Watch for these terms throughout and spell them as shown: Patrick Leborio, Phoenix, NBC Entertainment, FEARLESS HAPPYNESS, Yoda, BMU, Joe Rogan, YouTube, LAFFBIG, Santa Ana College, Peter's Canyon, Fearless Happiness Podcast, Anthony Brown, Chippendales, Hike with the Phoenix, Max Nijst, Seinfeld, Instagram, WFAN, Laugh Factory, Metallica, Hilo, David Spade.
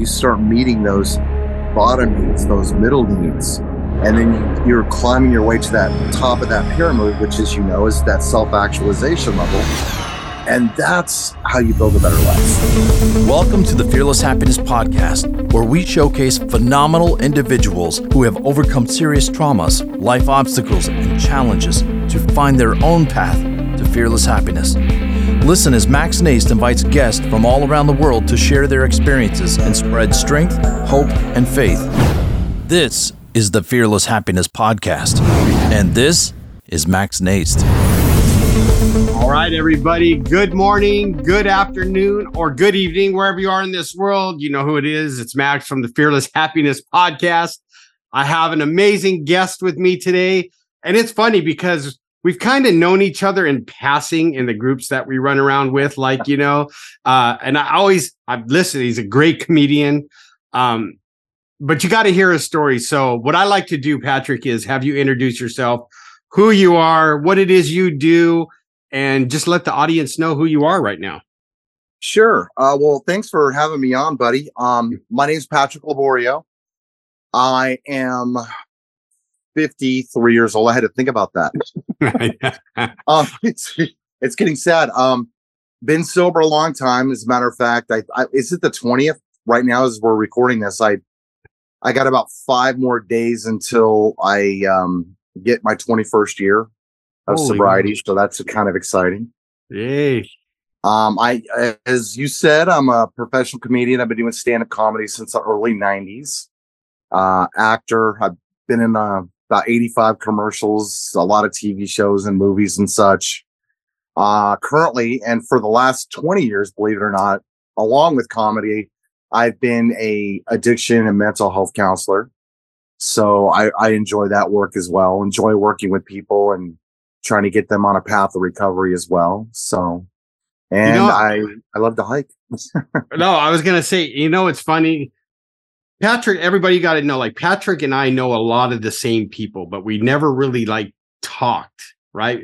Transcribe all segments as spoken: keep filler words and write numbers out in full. you start meeting those bottom needs, those middle needs, and then you're climbing your way to that top of that pyramid, which, as you know, is that self-actualization level. And that's how you build a better life. Welcome to the Fearless Happiness Podcast, where we showcase phenomenal individuals who have overcome serious traumas, life obstacles, and challenges to find their own path to fearless happiness. Listen as Max Nijst invites guests from all around the world to share their experiences and spread strength, hope, and faith. This is the Fearless Happiness Podcast, and this is Max Nijst. All right, everybody. Good morning, good afternoon, or good evening, wherever you are in this world. You know who it is. It's Max from the Fearless Happiness Podcast. I have an amazing guest with me today, and it's funny because we've kind of known each other in passing in the groups that we run around with, like, you know, uh, and I always, I've listened, he's a great comedian, um, but you got to hear his story. So what I like to do, Patrick, is have you introduce yourself, who you are, what it is you do, and just let the audience know who you are right now. Sure. Uh, well, thanks for having me on, buddy. Um, my name is Patrick Leborio. I am fifty-three years old. I had to think about that. um, it's, it's getting sad. Um, been sober a long time. As a matter of fact, I, I is it the twentieth right now as we're recording this? I I got about five more days until I um, get my twenty-first year of Holy sobriety. God. So that's kind of exciting. Yay. Um, I, as you said, I'm a professional comedian. I've been doing stand-up comedy since the early nineties. Uh, actor. I've been in uh, about eighty-five commercials, a lot of T V shows and movies and such. Uh, currently, and for the last twenty years, believe it or not, along with comedy, I've been a addiction and mental health counselor. So I, I enjoy that work as well. Enjoy working with people and trying to get them on a path of recovery as well. So, and you know, I, I love to hike. No, I was going to say, you know, it's funny. Patrick, everybody got to know, like, Patrick and I know a lot of the same people, but we never really, like, talked, right?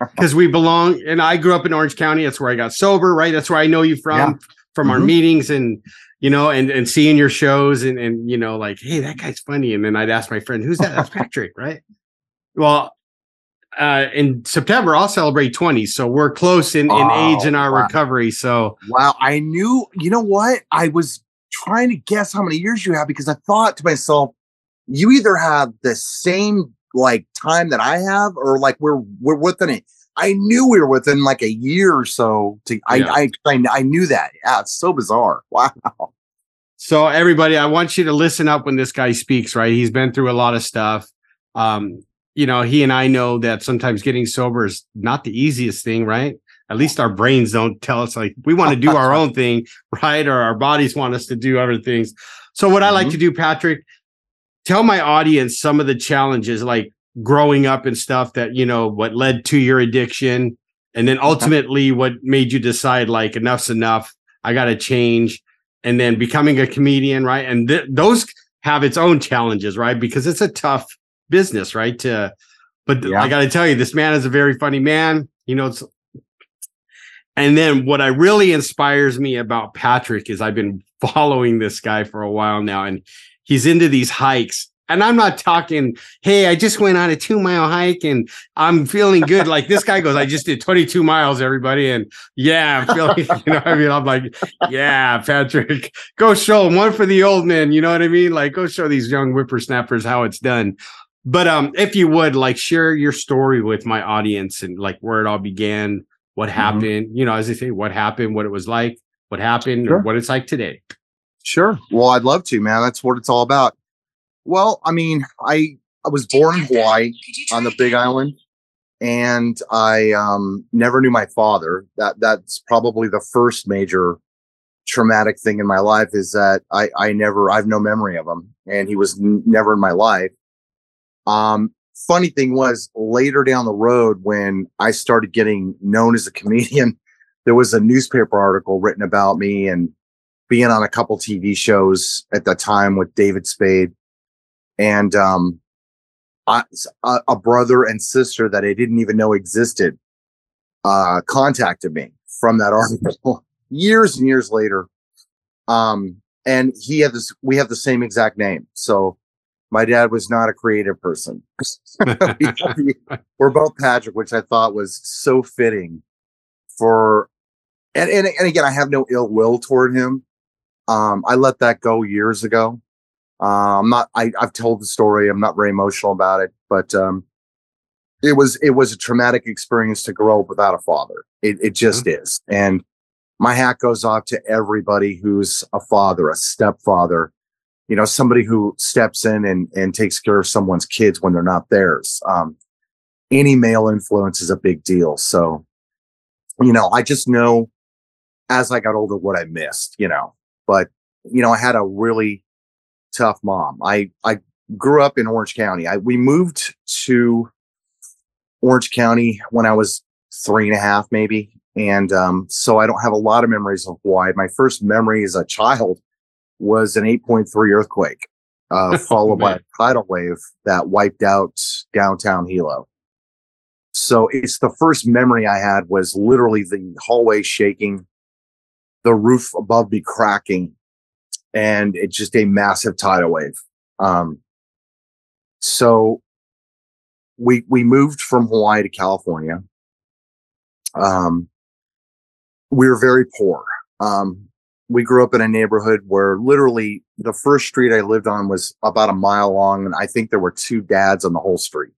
Because we belong, and I grew up in Orange County. That's where I got sober, right? That's where I know you from, yeah. from mm-hmm. our meetings and, you know, and, and seeing your shows and, and, you know, like, hey, that guy's funny. And then I'd ask my friend, who's that? That's Patrick, right? Well, uh, in September, I'll celebrate twenty. So we're close in, in oh, age in our wow. recovery. So, wow, I knew, you know what? I was trying to guess how many years you have, because I thought to myself, you either have the same, like, time that I have, or like we're we're within it. I knew we were within like a year or so. To yeah. I, I I knew that. Yeah, it's so bizarre. Wow. So everybody, I want you to listen up when this guy speaks. Right, he's been through a lot of stuff. Um, you know, he and I know that sometimes getting sober is not the easiest thing, right? At least our brains don't tell us, like, we want to do our own thing, right? Or our bodies want us to do other things. So what mm-hmm. I like to do, Patrick, tell my audience some of the challenges, like growing up and stuff that, you know, what led to your addiction. And then ultimately what made you decide, like, enough's enough. I got to change. And then becoming a comedian, right? And th- those have its own challenges, right? Because it's a tough business, right? To, but yeah. I got to tell you, this man is a very funny man. You know, it's, and then what I really inspires me about Patrick is I've been following this guy for a while now, and he's into these hikes. And I'm not talking, hey, I just went on a two mile hike and I'm feeling good. Like, this guy goes, I just did twenty-two miles, everybody. And yeah, I'm feeling, you know what I mean? I'm like, yeah, Patrick, go show them one for the old men. You know what I mean? Like, go show these young whippersnappers how it's done. But um, if you would, like, share your story with my audience and, like, where it all began. What happened, mm-hmm. you know, as they say, what happened, what it was like, what happened, sure. or what it's like today. Sure. Well, I'd love to, man. That's what it's all about. Well, I mean, I, I was born in Hawaii on the Big Island, and I um, never knew my father. That That's probably the first major traumatic thing in my life, is that I, I never, I have no memory of him, and he was n- never in my life. Um. Funny thing was, later down the road, when I started getting known as a comedian, there was a newspaper article written about me and being on a couple T V shows at that time with David Spade. And um, I, a, a brother and sister that I didn't even know existed uh, contacted me from that article years and years later. Um, And he had this, we have the same exact name. So my dad was not a creative person. we, we, we're both Patrick, which I thought was so fitting for, and, and, and again, I have no ill will toward him. Um, I let that go years ago. Uh, I'm not, I, I've told the story. I'm not very emotional about it, but, um, it was, it was a traumatic experience to grow up without a father. It, it just mm-hmm. is. And my hat goes off to everybody who's a father, a stepfather, you know, somebody who steps in and, and takes care of someone's kids when they're not theirs. Um, any male influence is a big deal. So, you know, I just know as I got older what I missed, you know, but, you know, I had a really tough mom. I, I grew up in Orange County. I, we moved to Orange County when I was three and a half, maybe. And um, so I don't have a lot of memories of Hawaii. My first memory as a child was an eight point three earthquake, uh, followed oh, by a tidal wave that wiped out downtown Hilo. So it's the first memory I had was literally the hallway shaking, the roof above me cracking, and it's just a massive tidal wave. Um, so we we moved from Hawaii to California. Um, we were very poor. Um, we grew up in a neighborhood where literally the first street I lived on was about a mile long. And I think there were two dads on the whole street.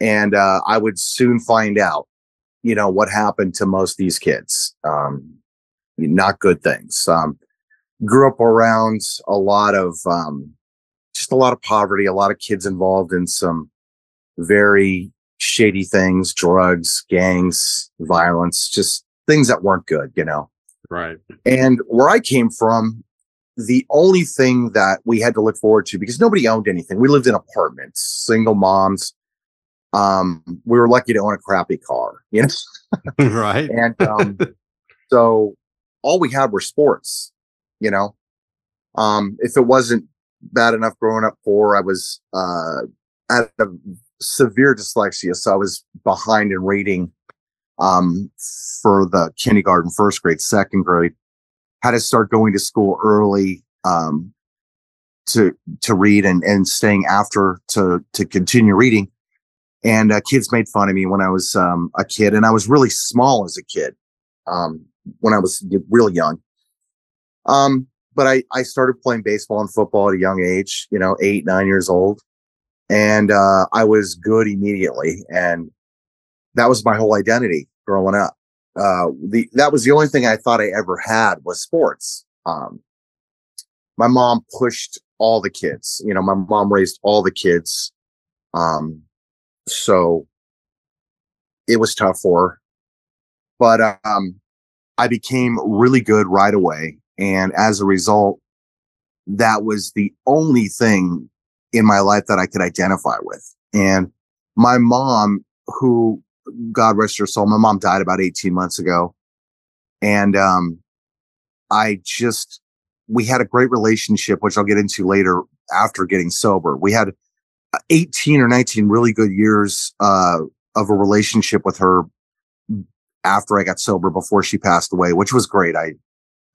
And, uh, I would soon find out, you know, what happened to most of these kids. Um, not good things. Um, grew up around a lot of, um, just a lot of poverty, a lot of kids involved in some very shady things, drugs, gangs, violence, just things that weren't good, you know? Right. And where I came from, the only thing that we had to look forward to, because nobody owned anything. We lived in apartments, single moms. Um, we were lucky to own a crappy car, you know? Right. And um, so all we had were sports, you know? Um, if it wasn't bad enough growing up poor, I was uh, at a severe dyslexia, so I was behind in reading um for the kindergarten, first grade, second grade. Had to start going to school early um to to read and and staying after to to continue reading. And uh, kids made fun of me when I was um a kid, and I was really small as a kid um when I was really young. Um but I I started playing baseball and football at a young age, you know, eight, nine years old. And, uh, I was good immediately. And that was my whole identity growing up. Uh, the, that was the only thing I thought I ever had was sports. Um, my mom pushed all the kids, you know, my mom raised all the kids. Um, so it was tough for her, but, um, I became really good right away. And as a result, that was the only thing in my life that I could identify with. And my mom, who, God rest her soul, my mom died about eighteen months ago. And um, I just, we had a great relationship, which I'll get into later after getting sober. We had eighteen or nineteen really good years uh, of a relationship with her after I got sober, before she passed away, which was great. I,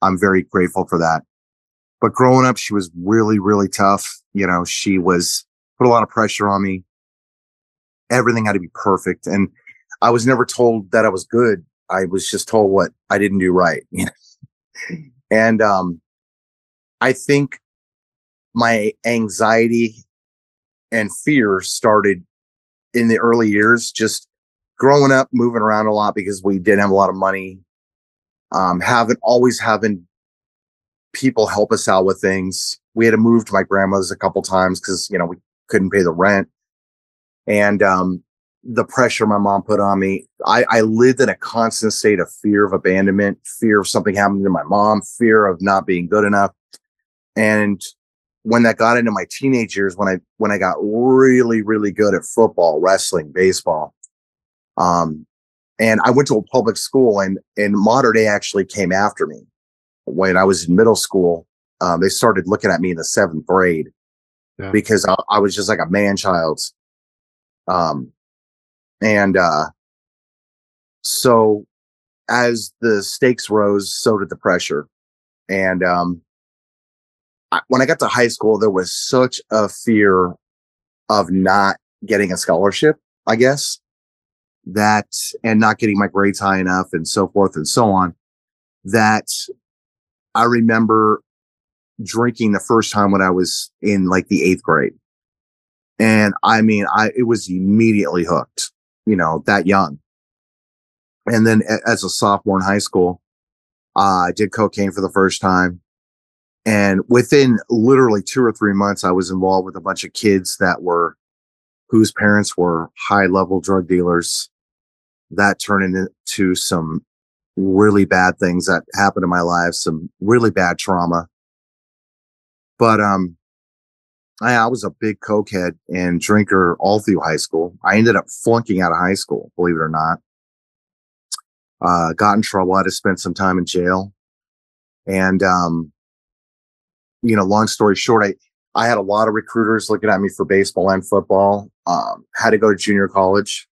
I'm very grateful for that. But growing up, she was really, really tough. You know, she was put a lot of pressure on me. Everything had to be perfect. And I was never told that I was good. I was just told what I didn't do right. You know? And um, I think my anxiety and fear started in the early years, just growing up, moving around a lot because we didn't have a lot of money. Um, haven't always having people help us out with things. We had to move to my grandma's a couple times because, you know, we couldn't pay the rent. And um, the pressure my mom put on me, I, I lived in a constant state of fear of abandonment, fear of something happening to my mom, fear of not being good enough. And when that got into my teenage years, when I when I got really, really good at football, wrestling, baseball, um, and I went to a public school, and and modern day actually came after me. When I was in middle school, um, they started looking at me in the seventh grade yeah. because I, I was just like a man child. Um, and uh, so as the stakes rose, so did the pressure. And um, I, when I got to high school, there was such a fear of not getting a scholarship, I guess, that and not getting my grades high enough and so forth and so on, that I remember drinking the first time when I was in like the eighth grade. And I mean, I, it was immediately hooked, you know, that young. And then as a sophomore in high school, uh, I did cocaine for the first time. And within literally two or three months, I was involved with a bunch of kids that were, whose parents were high level drug dealers. That turned into some really bad things that happened in my life, some really bad trauma. But, um, I, I was a big cokehead and drinker all through high school. I ended up flunking out of high school, believe it or not. Uh, got in trouble. I had to spend some time in jail. And, um, you know, long story short, I, I had a lot of recruiters looking at me for baseball and football. Um, had to go to junior college.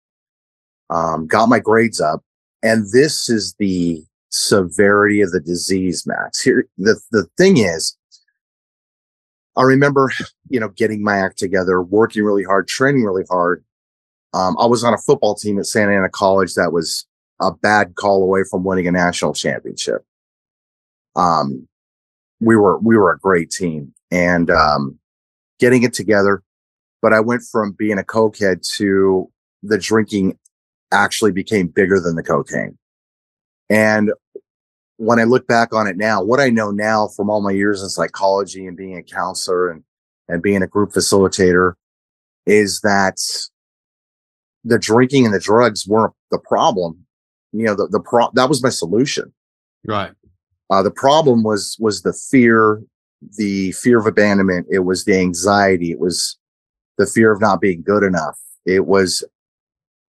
Um, got my grades up. And this is the severity of the disease, Max. Here, the, the thing is, I remember, you know, getting my act together, working really hard, training really hard. Um, I was on a football team at Santa Ana College that was a bad call away from winning a national championship. Um, we were we were a great team and um, getting it together. But I went from being a cokehead to the drinking actually became bigger than the cocaine. And when I look back on it now, what I know now from all my years in psychology and being a counselor and, and being a group facilitator is that the drinking and the drugs weren't the problem. You know, the, the pro- that was my solution. Right. Uh, the problem was, was the fear, the fear of abandonment. It was the anxiety. It was the fear of not being good enough. It was,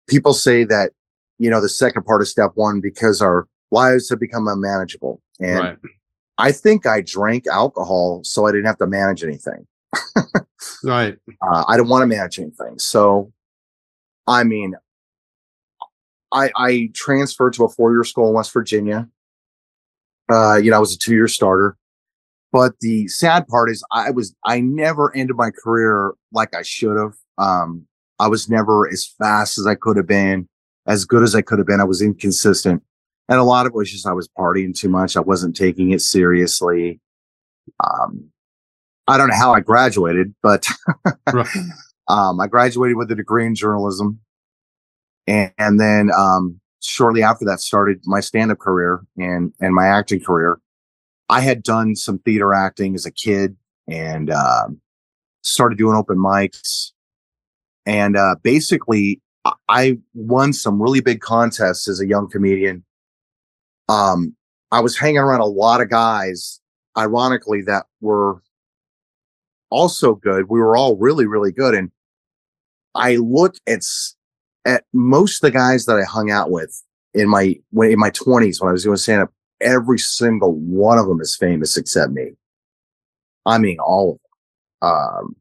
people say that, you know, the second part of step one, because our lives have become unmanageable. And right. I think I drank alcohol so I didn't have to manage anything. Right. Uh, I didn't want to manage anything. So, I mean, I, I transferred to a four-year school in West Virginia. Uh, you know, I was a two-year starter. But the sad part is I was, I never ended my career like I should have. Um, I was never as fast as I could have been, as good as I could have been. I was inconsistent. And a lot of it was just I was partying too much. I wasn't taking it seriously. Um, I don't know how I graduated, but right. um, I graduated with a degree in journalism. And, and then um, shortly after that started my stand-up career and, and my acting career. I had done some theater acting as a kid and um, started doing open mics. And uh, basically, I-, I won some really big contests as a young comedian. Um, I was hanging around a lot of guys, ironically, that were also good. We were all really, really good. And I look at, at most of the guys that I hung out with in my, when, in my twenties, when I was doing stand up, every single one of them is famous except me. I mean, all of them. Um,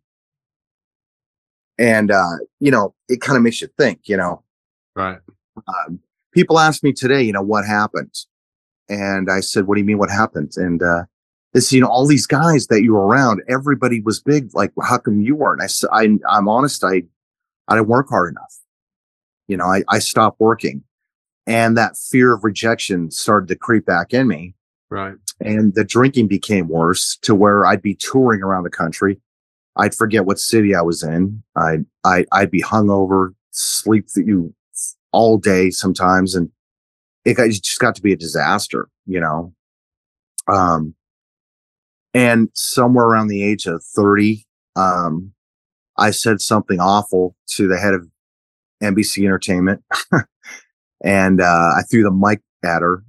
and, uh, you know, it kind of makes you think, you know, right. Um, people ask me today, you know, what happened? And I said, what do you mean what happened? And uh, this, you know, all these guys that you were around, everybody was big. Like, well, how come you weren't? I said, I, I'm honest. I, I didn't work hard enough. You know, I, I stopped working. And that fear of rejection started to creep back in me. Right. And the drinking became worse to where I'd be touring around the country. I'd forget what city I was in. I, I, I'd be hungover, sleep that you all day sometimes. And it, got, it just got to be a disaster, you know? Um, and somewhere around the age of thirty, um, I said something awful to the head of N B C Entertainment. And, uh, I threw the mic at her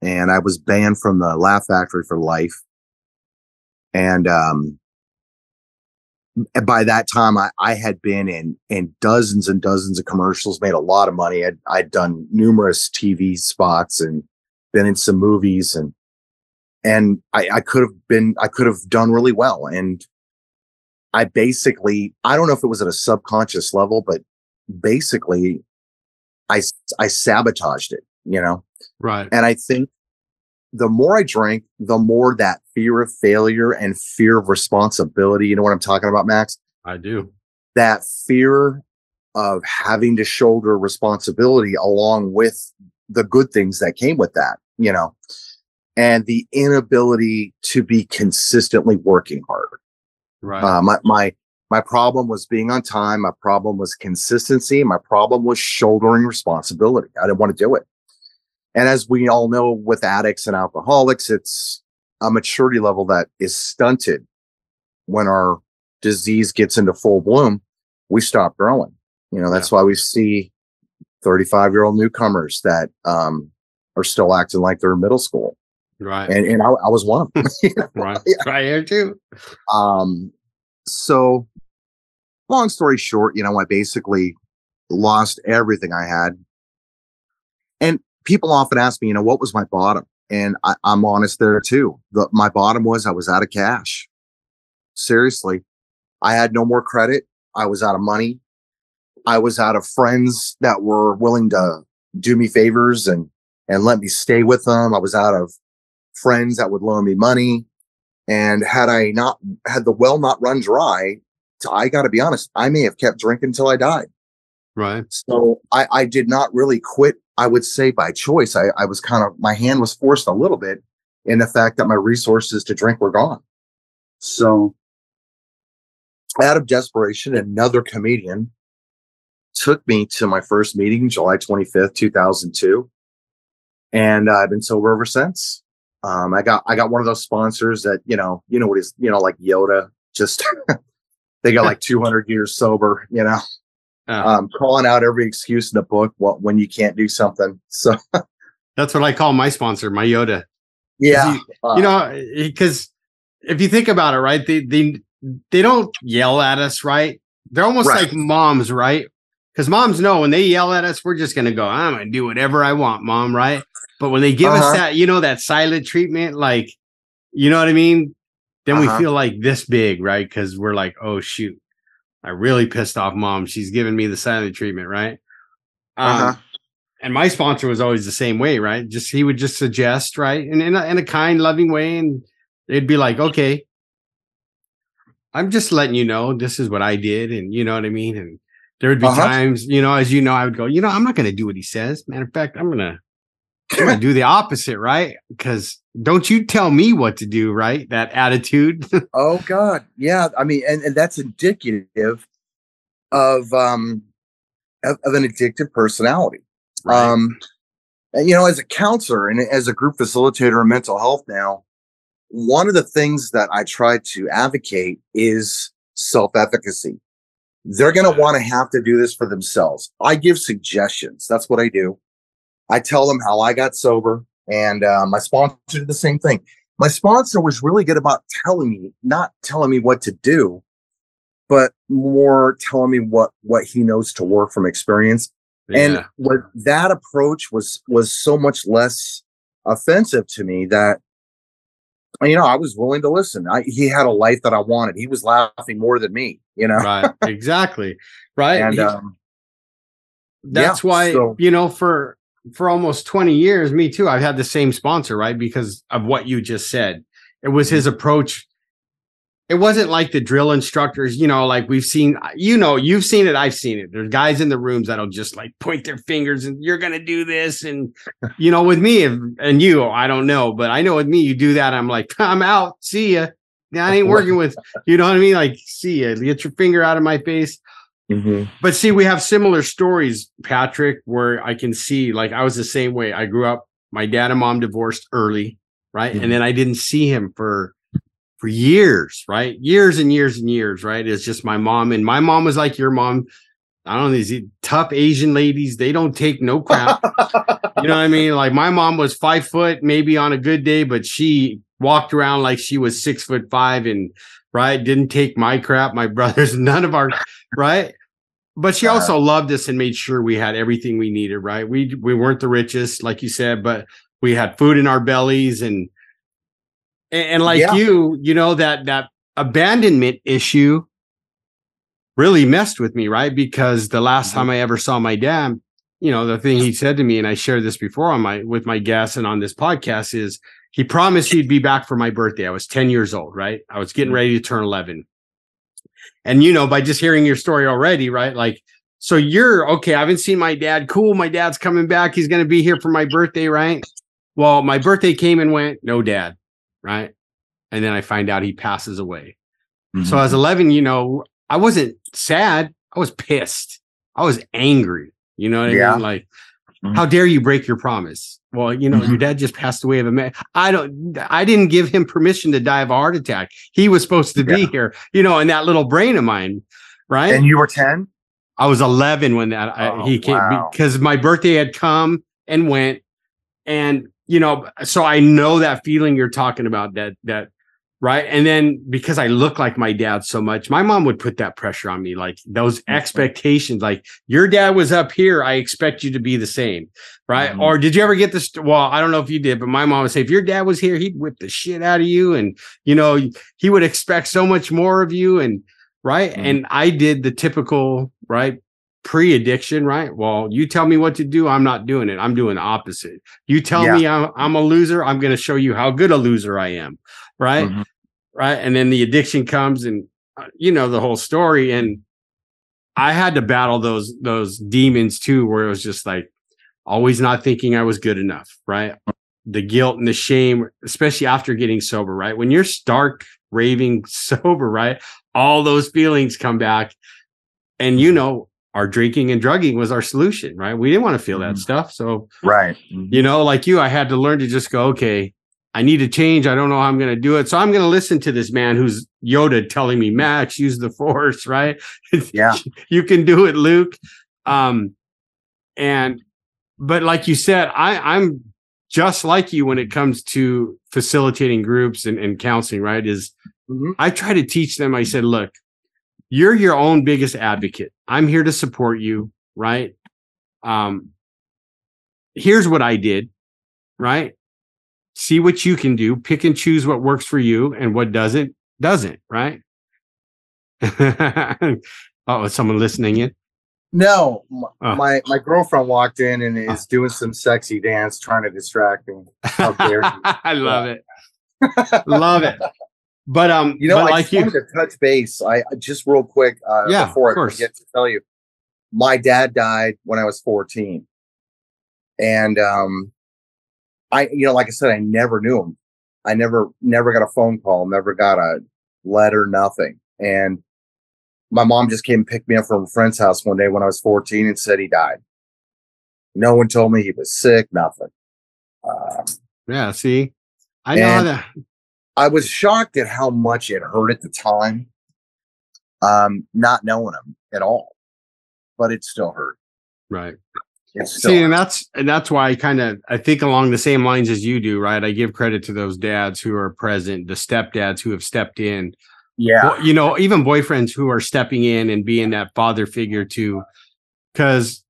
and I was banned from the Laugh Factory for life. And, um, by that time, I, I had been in, in dozens and dozens of commercials, made a lot of money. I'd, I'd done numerous T V spots and been in some movies, and and I, I could have been, I could have done really well. And I basically, I don't know if it was at a subconscious level, but basically I, I sabotaged it, you know? Right. And I think the more I drank, the more that fear of failure and fear of responsibility. You know what I'm talking about, Max? I do. That fear of having to shoulder responsibility along with the good things that came with that, you know, and the inability to be consistently working hard. Right. Uh, my, my, my problem was being on time. My problem was consistency. My problem was shouldering responsibility. I didn't want to do it. And as we all know, with addicts and alcoholics, it's a maturity level that is stunted when our disease gets into full bloom. We stop growing. You know, that's yeah. why we see thirty-five year old newcomers that um, are still acting like they're in middle school. Right. And and I, I was one of them. You know? Right. Yeah. Right here too. Um, so long story short, you know, I basically lost everything I had. And people often ask me, you know, what was my bottom? And I, I'm honest there too. The, my bottom was I was out of cash. Seriously. I had no more credit. I was out of money. I was out of friends that were willing to do me favors and, and let me stay with them. I was out of friends that would loan me money. And had I not had the well not run dry, I got to be honest, I may have kept drinking until I died. Right. So I, I did not really quit. I would say by choice. I, I was kind of, my hand was forced a little bit in the fact that my resources to drink were gone. So out of desperation, another comedian took me to my first meeting, July twenty-fifth, two thousand two. And uh, I've been sober ever since. Um, I got, I got one of those sponsors that, you know, you know what is, you know, like Yoda, just, they got like two hundred years sober, you know, uh, um, calling out every excuse in the book what, when you can't do something. So that's what I call my sponsor, my Yoda. Yeah. He, uh, you know, because if you think about it, right, they, they, they don't yell at us, right? They're almost right. like moms, right? Because moms know when they yell at us, we're just going to go, I'm going to do whatever I want, mom, right? But when they give uh-huh. us that, you know, that silent treatment, like, you know what I mean? Then uh-huh. we feel like this big, right? Because we're like, oh, shoot, I really pissed off mom. She's giving me the silent treatment, right? Um, uh-huh. And my sponsor was always the same way, right? Just he would just suggest, right? And in a, in a kind, loving way. And it'd be like, okay, I'm just letting you know this is what I did. And you know what I mean? And there would be uh-huh. times, you know, as you know, I would go, you know, I'm not going to do what he says. Matter of fact, I'm going to I'm going to do the opposite, right? Because don't you tell me what to do, right? That attitude. Oh, God. Yeah. I mean, and, and that's indicative of um of, of an addictive personality. Right. Um, and, you know, as a counselor and as a group facilitator in mental health now, one of the things that I try to advocate is self-efficacy. They're going to want to have to do this for themselves. I give suggestions. That's what I do. I tell them how I got sober, and uh, my sponsor did the same thing. My sponsor was really good about telling me, not telling me what to do, but more telling me what, what he knows to work from experience. Yeah. And what, that approach was, was so much less offensive to me that, you know, I was willing to listen. I, he had a life that I wanted. He was laughing more than me, you know? Right. Exactly. Right. And he, um, that's yeah, why, so, you know, for, for almost twenty years, me too, I've had the same sponsor, right? Because of what you just said, it was his approach. It wasn't like the drill instructors, you know, like we've seen, you know, you've seen it. I've seen it. There's guys in the rooms that'll just like point their fingers and you're going to do this. And, you know, with me if, and you, I don't know, but I know with me, you do that. I'm like, I'm out. See ya. I ain't working with, you know what I mean? Like, see ya. Get your finger out of my face. Mm-hmm. But see, we have similar stories, Patrick, where I can see, like, I was the same way. I grew up, my dad and mom divorced early. Right. Mm-hmm. And then I didn't see him for For years, right? Years and years and years, right? It's just my mom. And my mom was like your mom. I don't know, these tough Asian ladies, they don't take no crap. You know what I mean? Like my mom was five foot, maybe on a good day, but she walked around like she was six foot five and right, didn't take my crap, my brothers, none of our right. But she also loved us and made sure we had everything we needed, right? We we weren't the richest, like you said, but we had food in our bellies and And like yeah. you, you know, that that abandonment issue really messed with me, right? Because the last mm-hmm. time I ever saw my dad, you know, the thing he said to me, and I shared this before on my with my guests and on this podcast is, He promised he'd be back for my birthday. I was ten years old, right? I was getting ready to turn eleven. And, you know, by just hearing your story already, right? Like, so you're, okay, I haven't seen my dad. Cool, my dad's coming back. He's going to be here for my birthday, right? Well, my birthday came and went, no dad, right? And then I find out he passes away. Mm-hmm. So I was eleven, you know, I wasn't sad. I was pissed. I was angry. You know what I yeah. mean? Like, mm-hmm. how dare you break your promise? Well, you know, mm-hmm. your dad just passed away of a man. I don't, I didn't give him permission to die of a heart attack. He was supposed to yeah. be here, you know, in that little brain of mine. Right. And you were ten? I was eleven when that oh, I, he came wow. because my birthday had come and went. And, you know, so I know that feeling you're talking about, that, that, right. And then because I look like my dad so much, my mom would put that pressure on me, like those mm-hmm. expectations, like your dad was up here, I expect you to be the same. Right. Mm-hmm. Or did you ever get this? Well, I don't know if you did, but my mom would say, if your dad was here, he'd whip the shit out of you. And, you know, he would expect so much more of you. And right. Mm-hmm. And I did the typical, right. Pre-addiction, right? Well, you tell me what to do. I'm not doing it. I'm doing the opposite. You tell yeah. me I'm, I'm a loser. I'm going to show you how good a loser I am. Right. Mm-hmm. Right. And then the addiction comes and, uh, you know, the whole story. And I had to battle those, those demons too, where it was just like always not thinking I was good enough. Right. The guilt and the shame, especially after getting sober. Right. When you're stark raving sober, right. All those feelings come back. And, you know, our drinking and drugging was our solution, right? We didn't want to feel that mm-hmm. stuff. So, right. Mm-hmm. you know, like you, I had to learn to just go, okay, I need to change. I don't know how I'm going to do it. So I'm going to listen to this man who's Yoda telling me, Max, use the force, right? Yeah. You can do it, Luke. Um, and, but like you said, I, I'm just like you when it comes to facilitating groups and, and counseling, right? Is mm-hmm. I try to teach them. I said, look, you're your own biggest advocate. I'm here to support you, right? Um, here's what I did, right? See what you can do. Pick and choose what works for you and what doesn't, doesn't, right? Oh, is someone listening in? No, my, oh. my my girlfriend walked in and is oh. doing some sexy dance, trying to distract me. How dare you? I love it. Love it. But um, you know, I like just you, wanted to touch base. I just real quick, uh, yeah, before I forget to tell you, my dad died when I was fourteen, and um, I, you know, like I said, I never knew him. I never, never got a phone call, never got a letter, nothing. And my mom just came and picked me up from a friend's house one day when I was fourteen and said he died. No one told me he was sick, nothing. Uh, yeah, see, I know how that. I was shocked at how much it hurt at the time, um, not knowing him at all, but it still hurt. Right. It's still See, hurt. and that's and that's why I kind of I think along the same lines as you do, right? I give credit to those dads who are present, the stepdads who have stepped in. Yeah. Well, you know, even boyfriends who are stepping in and being that father figure too, because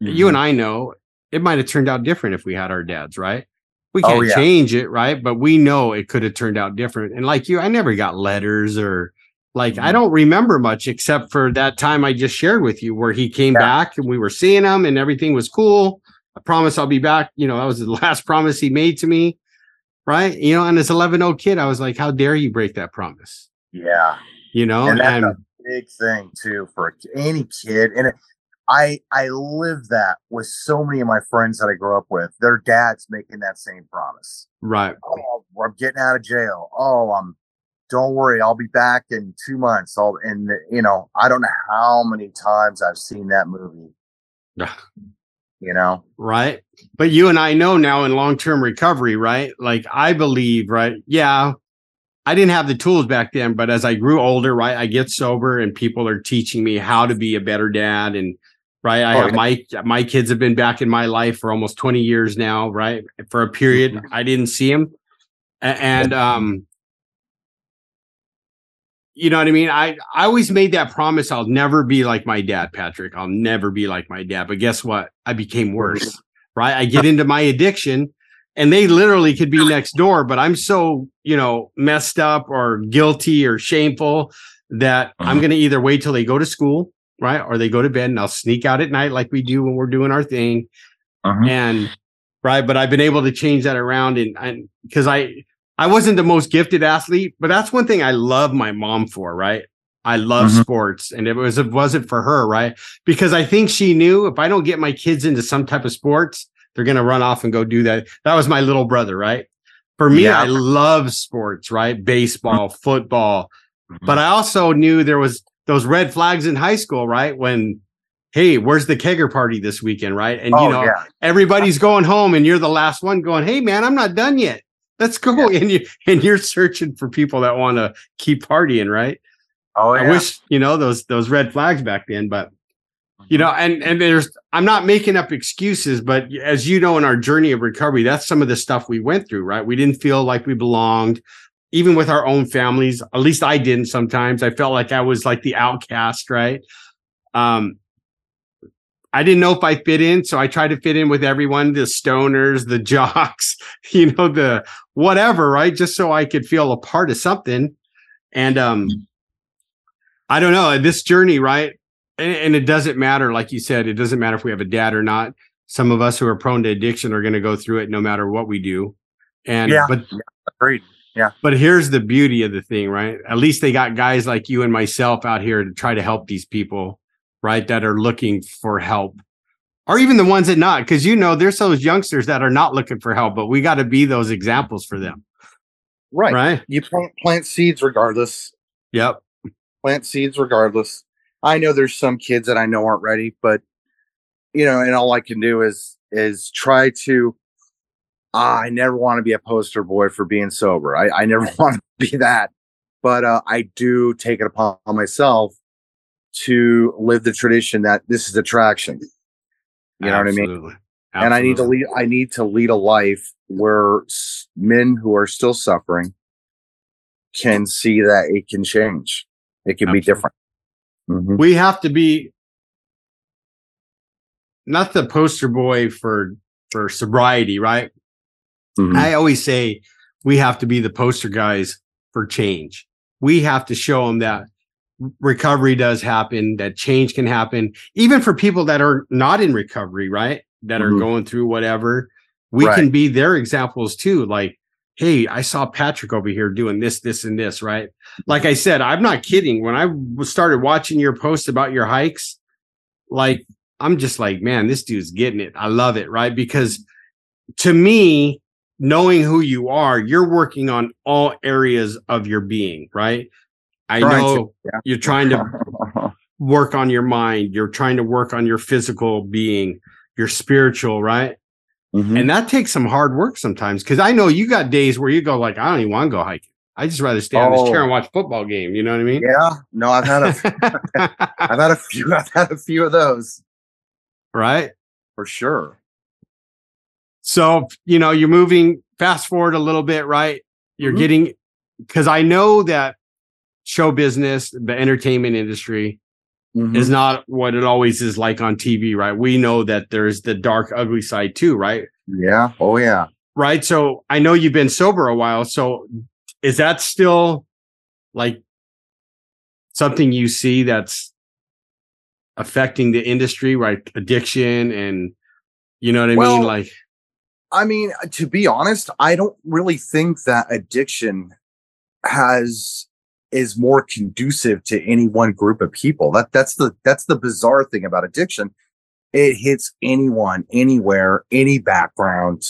mm-hmm. you and I know it might have turned out different if we had our dads, right? We can't oh, yeah. change it, right? But we know it could have turned out different. And like you, I never got letters or like, mm-hmm. I don't remember much except for that time I just shared with you where he came yeah. back and we were seeing him and everything was cool. I promise I'll be back. You know, that was the last promise he made to me, right? You know, and as eleven-year-old kid, I was like, how dare you break that promise? Yeah. You know, and that's and, a big thing too for any kid. And it, I I live that with so many of my friends that I grew up with. Their dad's making that same promise. Right. Oh, I'm getting out of jail. Oh, um, don't worry, I'll be back in two months. I'll, and you know, I don't know how many times I've seen that movie. You know, right? But you and I know now in long-term recovery, right? Like I believe, right? Yeah. I didn't have the tools back then, but as I grew older, right, I get sober and people are teaching me how to be a better dad and Right. I have my my kids have been back in my life for almost twenty years now. Right. For a period, I didn't see them. And, um, you know what I mean? I, I always made that promise. I'll never be like my dad, Patrick. I'll never be like my dad. But guess what? I became worse. Right. I get into my addiction and they literally could be next door. But I'm so, you know, messed up or guilty or shameful that uh-huh. I'm going to either wait till they go to school. Right. Or they go to bed and I'll sneak out at night like we do when we're doing our thing. Uh-huh. And right? But I've been able to change that around, and and because I I wasn't the most gifted athlete, but that's one thing I love my mom for, right? I love mm-hmm. sports, and it was it wasn't for her, right? Because I think she knew if I don't get my kids into some type of sports, they're gonna run off and go do that. That was my little brother, right? For me, yeah. I love sports, right? Baseball, mm-hmm. football, mm-hmm. but I also knew there was those red flags in high school, right? When, hey, where's the kegger party this weekend, right? And oh, you know, yeah. everybody's going home, and you're the last one going, hey, man, I'm not done yet. Let's go, yeah. and you and you're searching for people that want to keep partying, right? Oh, yeah. I wish, you know, those those red flags back then, but you know, and and there's I'm not making up excuses, but as you know, in our journey of recovery, that's some of the stuff we went through, right? We didn't feel like we belonged, even with our own families. At least I didn't. Sometimes I felt like I was like the outcast, right? Um, I didn't know if I fit in, so I tried to fit in with everyone, the stoners, the jocks, you know, the whatever, right? Just so I could feel a part of something. And um, I don't know, this journey, right? And, and it doesn't matter, like you said, it doesn't matter if we have a dad or not. Some of us who are prone to addiction are going to go through it no matter what we do. And yeah, but agreed. Yeah. But here's the beauty of the thing, right? At least they got guys like you and myself out here to try to help these people, right, that are looking for help, or even the ones that not, because, you know, there's those youngsters that are not looking for help, but we got to be those examples for them. Right. Right. You plant, plant seeds regardless. Yep. Plant seeds regardless. I know there's some kids that I know aren't ready, but, you know, and all I can do is, is try to, ah, I never want to be a poster boy for being sober. I, I never want to be that, but uh, I do take it upon myself to live the tradition that this is attraction. You know Absolutely. What I mean? Absolutely. And I need to lead, I need to lead a life where men who are still suffering can see that it can change. It can Absolutely. Be different. Mm-hmm. We have to be not the poster boy for, for sobriety, right? Mm-hmm. I always say we have to be the poster guys for change. We have to show them that recovery does happen, that change can happen, even for people that are not in recovery, right? That mm-hmm. are going through whatever. We right. can be their examples too. Like, hey, I saw Patrick over here doing this, this, and this, right? Like I said, I'm not kidding. When I started watching your posts about your hikes, like, I'm just like, man, this dude's getting it. I love it, right? Because to me, knowing who you are, you're working on all areas of your being, right? I know to, yeah. you're trying to work on your mind. You're trying to work on your physical being, your spiritual, right? Mm-hmm. And that takes some hard work sometimes, because I know you got days where you go like, I don't even want to go hiking. I just rather stay oh. on this chair and watch a football game. You know what I mean? Yeah. No, I've had a, I've had a few, I've had a few of those. Right. For sure. So, you know, you're moving fast forward a little bit, right? You're mm-hmm. getting, because I know that show business, the entertainment industry mm-hmm. is not what it always is like on T V, right? We know that there's the dark, ugly side too, right? Yeah. Oh, yeah. Right. So I know you've been sober a while. So is that still like something you see that's affecting the industry, right? Addiction and, you know what I well, mean? Like, I mean, to be honest, I don't really think that addiction has... is more conducive to any one group of people. That that's the that's the bizarre thing about addiction. It hits anyone, anywhere, any background.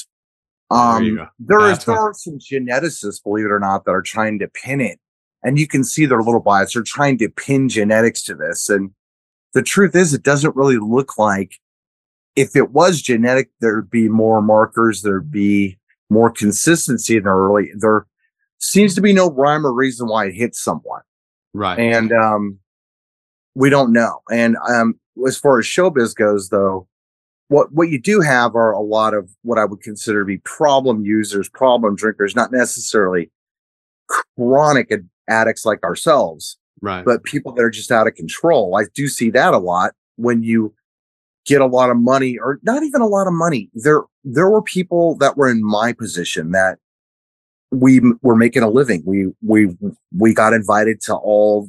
Um, there, there is there are some geneticists, believe it or not, that are trying to pin it, and you can see their little bias. They're trying to pin genetics to this, and the truth is, it doesn't really look like if it was genetic, there'd be more markers, there'd be more consistency, and there really there. Seems to be no rhyme or reason why it hits someone. Right. And um, we don't know. And um, as far as showbiz goes, though, what, what you do have are a lot of what I would consider to be problem users, problem drinkers, not necessarily chronic ad- addicts like ourselves, right? But people that are just out of control. I do see that a lot when you get a lot of money or not even a lot of money. There, there were people that were in my position that we were making a living. We, we, we got invited to all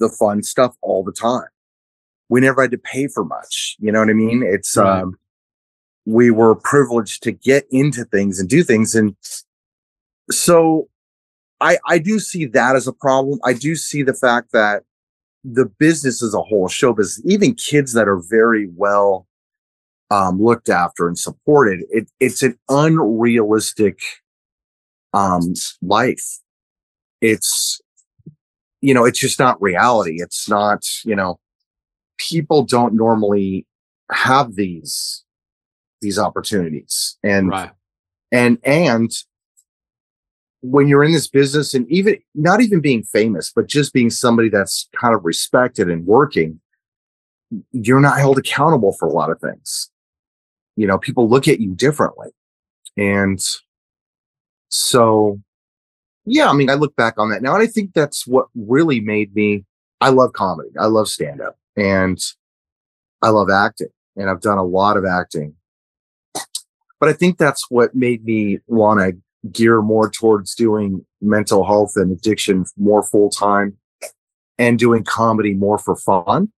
the fun stuff all the time. We never had to pay for much. You know what I mean? It's, right. um, we were privileged to get into things and do things. And so I, I do see that as a problem. I do see the fact that the business as a whole, show business, even kids that are very well um, looked after and supported, it, it's an unrealistic um, life. It's, you know, it's just not reality. It's not, you know, people don't normally have these, these opportunities. And, right. and, and when you're in this business, and even not even being famous, but just being somebody that's kind of respected and working, you're not held accountable for a lot of things. You know, people look at you differently. And so, yeah, I mean, I look back on that now, and I think that's what really made me. I love comedy. I love stand-up, and I love acting, and I've done a lot of acting. But I think that's what made me want to gear more towards doing mental health and addiction more full-time and doing comedy more for fun.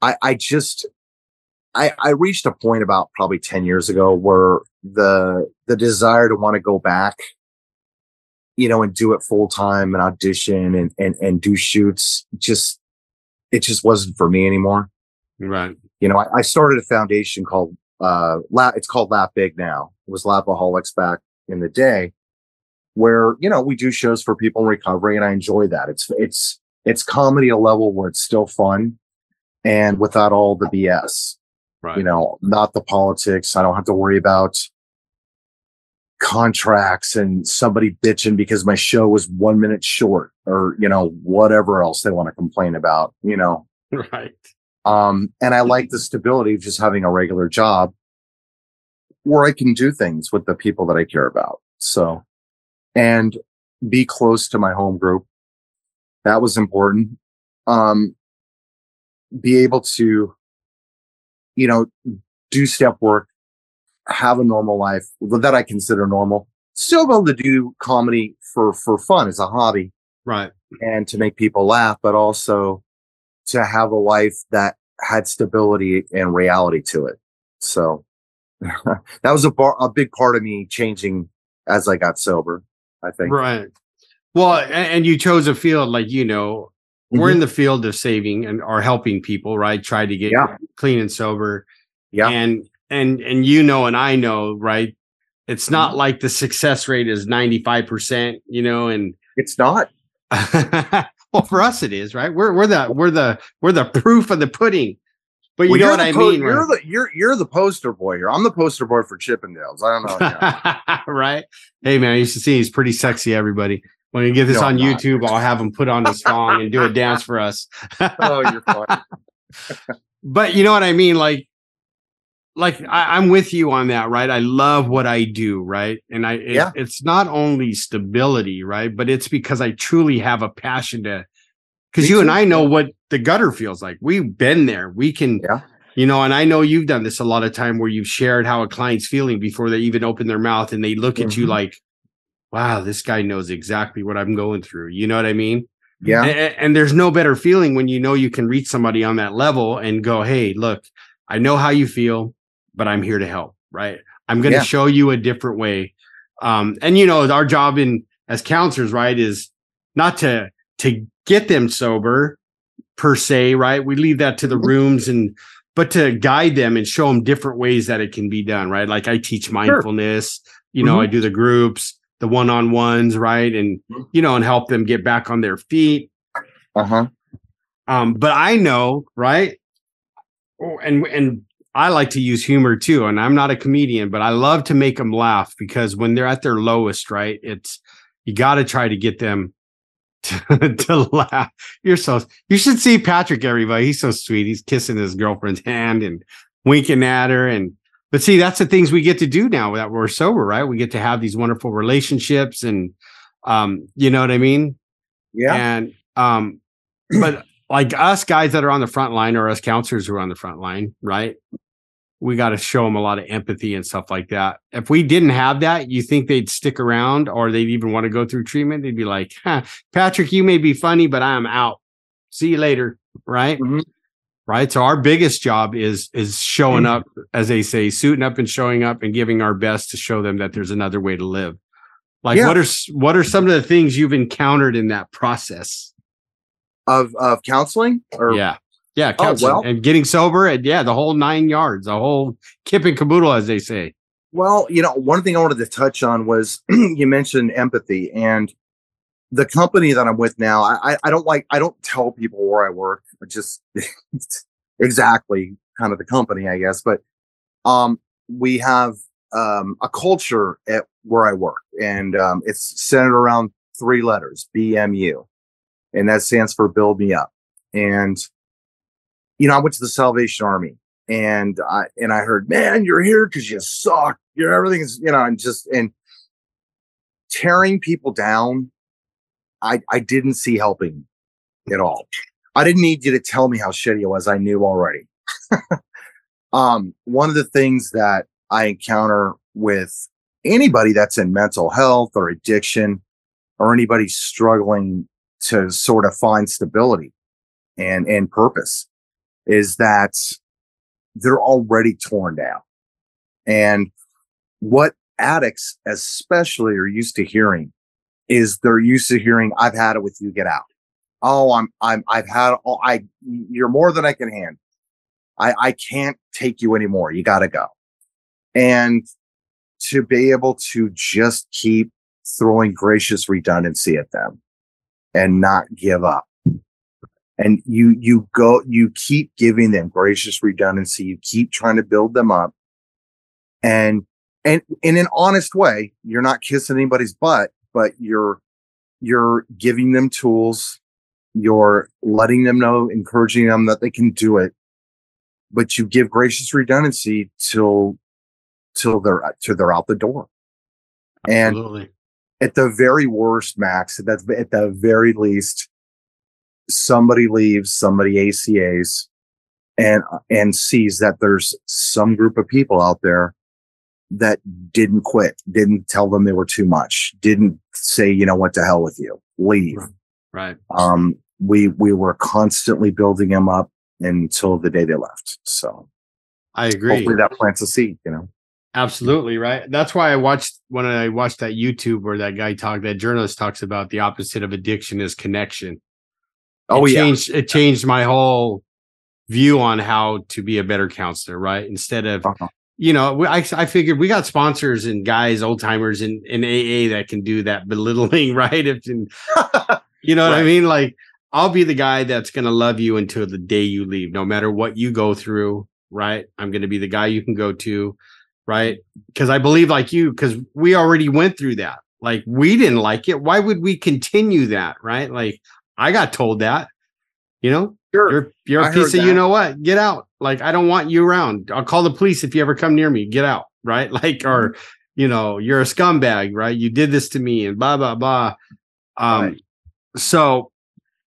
I, I just, I, I reached a point about probably ten years ago where the the desire to want to go back, you know, and do it full time and audition and, and, and do shoots. Just, it just wasn't for me anymore. Right. You know, I, I started a foundation called, uh, La- it's called Laugh Big now. It was Laughaholics back in the day, where, you know, we do shows for people in recovery, and I enjoy that. It's, it's, it's comedy at a level where it's still fun and without all the B S, right. You know, not the politics. I don't have to worry about contracts and somebody bitching because my show was one minute short, or, you know, whatever else they want to complain about, you know. Right. Um, and I like the stability of just having a regular job where I can do things with the people that I care about. So, and be close to my home group. That was important. Um, be able to, you know, do step work, have a normal life that I consider normal, still be able to do comedy for, for fun as a hobby. Right. And to make people laugh, but also to have a life that had stability and reality to it. So that was a bar, a big part of me changing as I got sober, I think. Right. Well, and, and you chose a field like, you know, mm-hmm. we're in the field of saving and are helping people, right. Try to get yeah. clean and sober. Yeah. And, And, and you know, and I know, right. It's not like the success rate is ninety-five percent, you know, and it's not, well, for us, it is, right. We're, we're the, we're the, we're the proof of the pudding, but you well, know what I po- mean? You're right? the, you're, you're the poster boy here. I'm the poster boy for Chippendales. I don't know. Right. Hey man, I used to see, he's pretty sexy. Everybody, when you get this no, on I'm YouTube, not. I'll have him put on the song and do a dance for us. Oh, you're funny. But you know what I mean? Like, Like I, I'm with you on that, right? I love what I do, right? And I, it, yeah. it's not only stability, right? But it's because I truly have a passion to, because you too. And I know what the gutter feels like. We've been there. We can, yeah. you know, and I know you've done this a lot of time where you've shared how a client's feeling before they even open their mouth, and they look mm-hmm. at you like, wow, this guy knows exactly what I'm going through. You know what I mean? Yeah. And, and there's no better feeling when you know you can reach somebody on that level and go, hey, look, I know how you feel, but I'm here to help, right? I'm going to yeah. show you a different way. Um, and, you know, our job in as counselors, right, is not to to get them sober per se, right? We leave that to the rooms, and but to guide them and show them different ways that it can be done, right? Like I teach mindfulness, sure. you know, mm-hmm. I do the groups, the one-on-ones, right? And, you know, and help them get back on their feet. Uh-huh. Um, but I know, right? Oh, and and I like to use humor too, and I'm not a comedian, but I love to make them laugh, because when they're at their lowest, right, it's you got to try to get them to, to laugh. You're so you should see Patrick, everybody. He's so sweet. He's kissing his girlfriend's hand and winking at her, and but see, that's the things we get to do now that we're sober, right? We get to have these wonderful relationships, and um, you know what I mean? Yeah. And um, but. Like us guys that are on the front line, or us counselors who are on the front line, right? We got to show them a lot of empathy and stuff like that. If we didn't have that, you think they'd stick around, or they'd even want to go through treatment? They'd be like, huh, Patrick, you may be funny, but I'm out. See you later. Right. Mm-hmm. right? So our biggest job is is showing up, as they say, suiting up and showing up and giving our best to show them that there's another way to live. Like, yeah. what are what are some of the things you've encountered in that process of of counseling? Or yeah, yeah, counseling oh, well. and getting sober, and yeah, the whole nine yards, the whole kip and caboodle, as they say. Well, you know, one thing I wanted to touch on was you mentioned empathy, and the company that I'm with now, I, I don't like, I don't tell people where I work, I just exactly kind of the company, I guess. But um, we have um, a culture at where I work, and um, it's centered around three letters, B M U. And that stands for Build Me Up. And, you know, I went to the Salvation Army. And I and I heard, man, you're here because you suck. You're everything is, you know, and just and tearing people down. I I didn't see helping at all. I didn't need you to tell me how shitty it was. I knew already. um, one of the things that I encounter with anybody that's in mental health or addiction, or anybody struggling to sort of find stability and and purpose, is that they're already torn down. And what addicts especially are used to hearing is they're used to hearing, I've had it with you, get out. Oh, I'm, I'm, I've had, oh, I, you're more than I can handle. I, I can't take you anymore. You got to go. And to be able to just keep throwing gracious redundancy at them and not give up. And you, you go, you keep giving them gracious redundancy. You keep trying to build them up, and, and in an honest way, you're not kissing anybody's butt, but you're, you're giving them tools. You're letting them know, encouraging them that they can do it, but you give gracious redundancy till, till they're, till they're out the door. Absolutely. And at the very worst, Max, that's at the very least, somebody leaves, somebody A C As, and and sees that there's some group of people out there that didn't quit, didn't tell them they were too much, didn't say, you know what, to hell with you, leave. Right. Um, we we were constantly building them up until the day they left. So I agree. Hopefully that plants a seed, you know. Absolutely, right. That's why I watched when I watched that YouTube where that guy talked, that journalist talks about the opposite of addiction is connection. It oh, yeah. Changed, it changed my whole view on how to be a better counselor, right? Instead of, uh-huh. you know, I, I figured we got sponsors and guys, old timers in, in A A that can do that belittling, right? If, and, you know right. what I mean? Like, I'll be the guy that's going to love you until the day you leave, no matter what you go through, right? I'm going to be the guy you can go to, right? Because I believe like you, because we already went through that. Like, we didn't like it. Why would we continue that, right? Like, I got told that, you know, sure. you're, you're a piece of, that. you know what, get out. Like, I don't want you around. I'll call the police if you ever come near me, get out. Right. Like, or, you know, you're a scumbag, right? You did this to me and blah, blah, blah. Um, right. So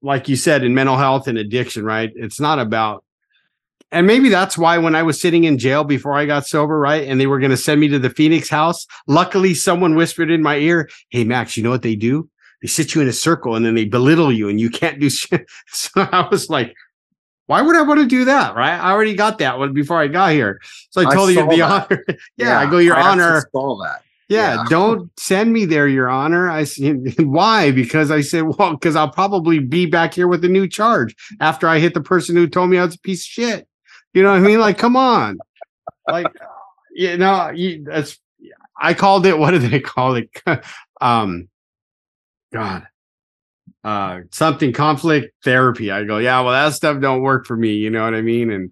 like you said, in mental health and addiction, right. It's not about, and maybe that's why when I was sitting in jail before I got sober, right. And they were going to send me to the Phoenix house. Luckily someone whispered in my ear, hey Max, you know what they do? They sit you in a circle and then they belittle you and you can't do shit. So I was like, why would I want to do that? Right. I already got that one before I got here. So I told I you the that. honor. yeah, yeah. I go, your I honor. That. Yeah, yeah. Don't send me there, your honor. I why? Because I said, well, because I'll probably be back here with a new charge after I hit the person who told me I was a piece of shit. You know what I mean? Like, come on. Like, you know, you, that's, I called it. What do they call it? um, God, uh, something conflict therapy. I go, yeah, well, that stuff don't work for me. You know what I mean? And,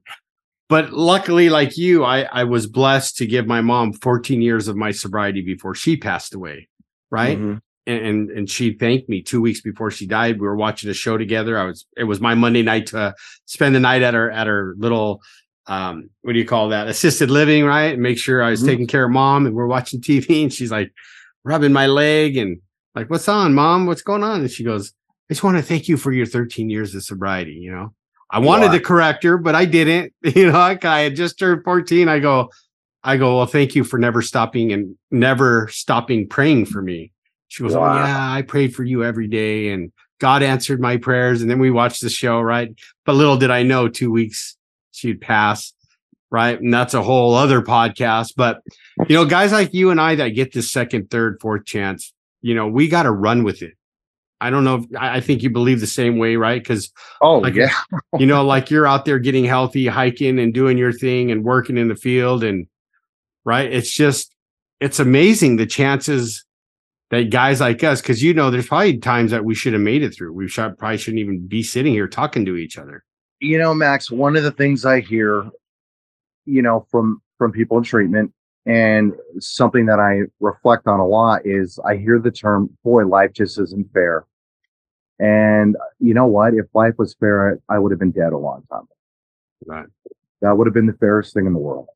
but luckily, like you, I, I was blessed to give my mom fourteen years of my sobriety before she passed away. Right. Mm-hmm. And, and, and she thanked me two weeks before she died. We were watching a show together. I was, it was my Monday night to spend the night at her, at her little, um, what do you call that? Assisted living. Right. And make sure I was mm-hmm. taking care of mom, and we're watching T V and she's like rubbing my leg and, like, what's on, mom? What's going on? And she goes, I just want to thank you for your thirteen years of sobriety. You know, I wanted wow. to correct her, but I didn't. You know, like I had just turned fourteen. I go, I go, well, thank you for never stopping and never stopping praying for me. She goes, wow. oh, yeah, I prayed for you every day and God answered my prayers. And then we watched the show, right? But little did I know, two weeks she'd pass, right? And that's a whole other podcast. But, you know, guys like you and I that get this second, third, fourth chance, you know, we got to run with it. I don't know. If, I think you believe the same way, right? Because, oh, like, yeah. you know, like you're out there getting healthy, hiking and doing your thing and working in the field. And, right, it's just, it's amazing the chances that guys like us, because, you know, there's probably times that we should have made it through. We should, probably shouldn't even be sitting here talking to each other. You know, Max, one of the things I hear, you know, from from people in treatment, and something that I reflect on a lot, is I hear the term, boy, life just isn't fair. And you know what? If life was fair, I would have been dead a long time ago. Right. That would have been the fairest thing in the world.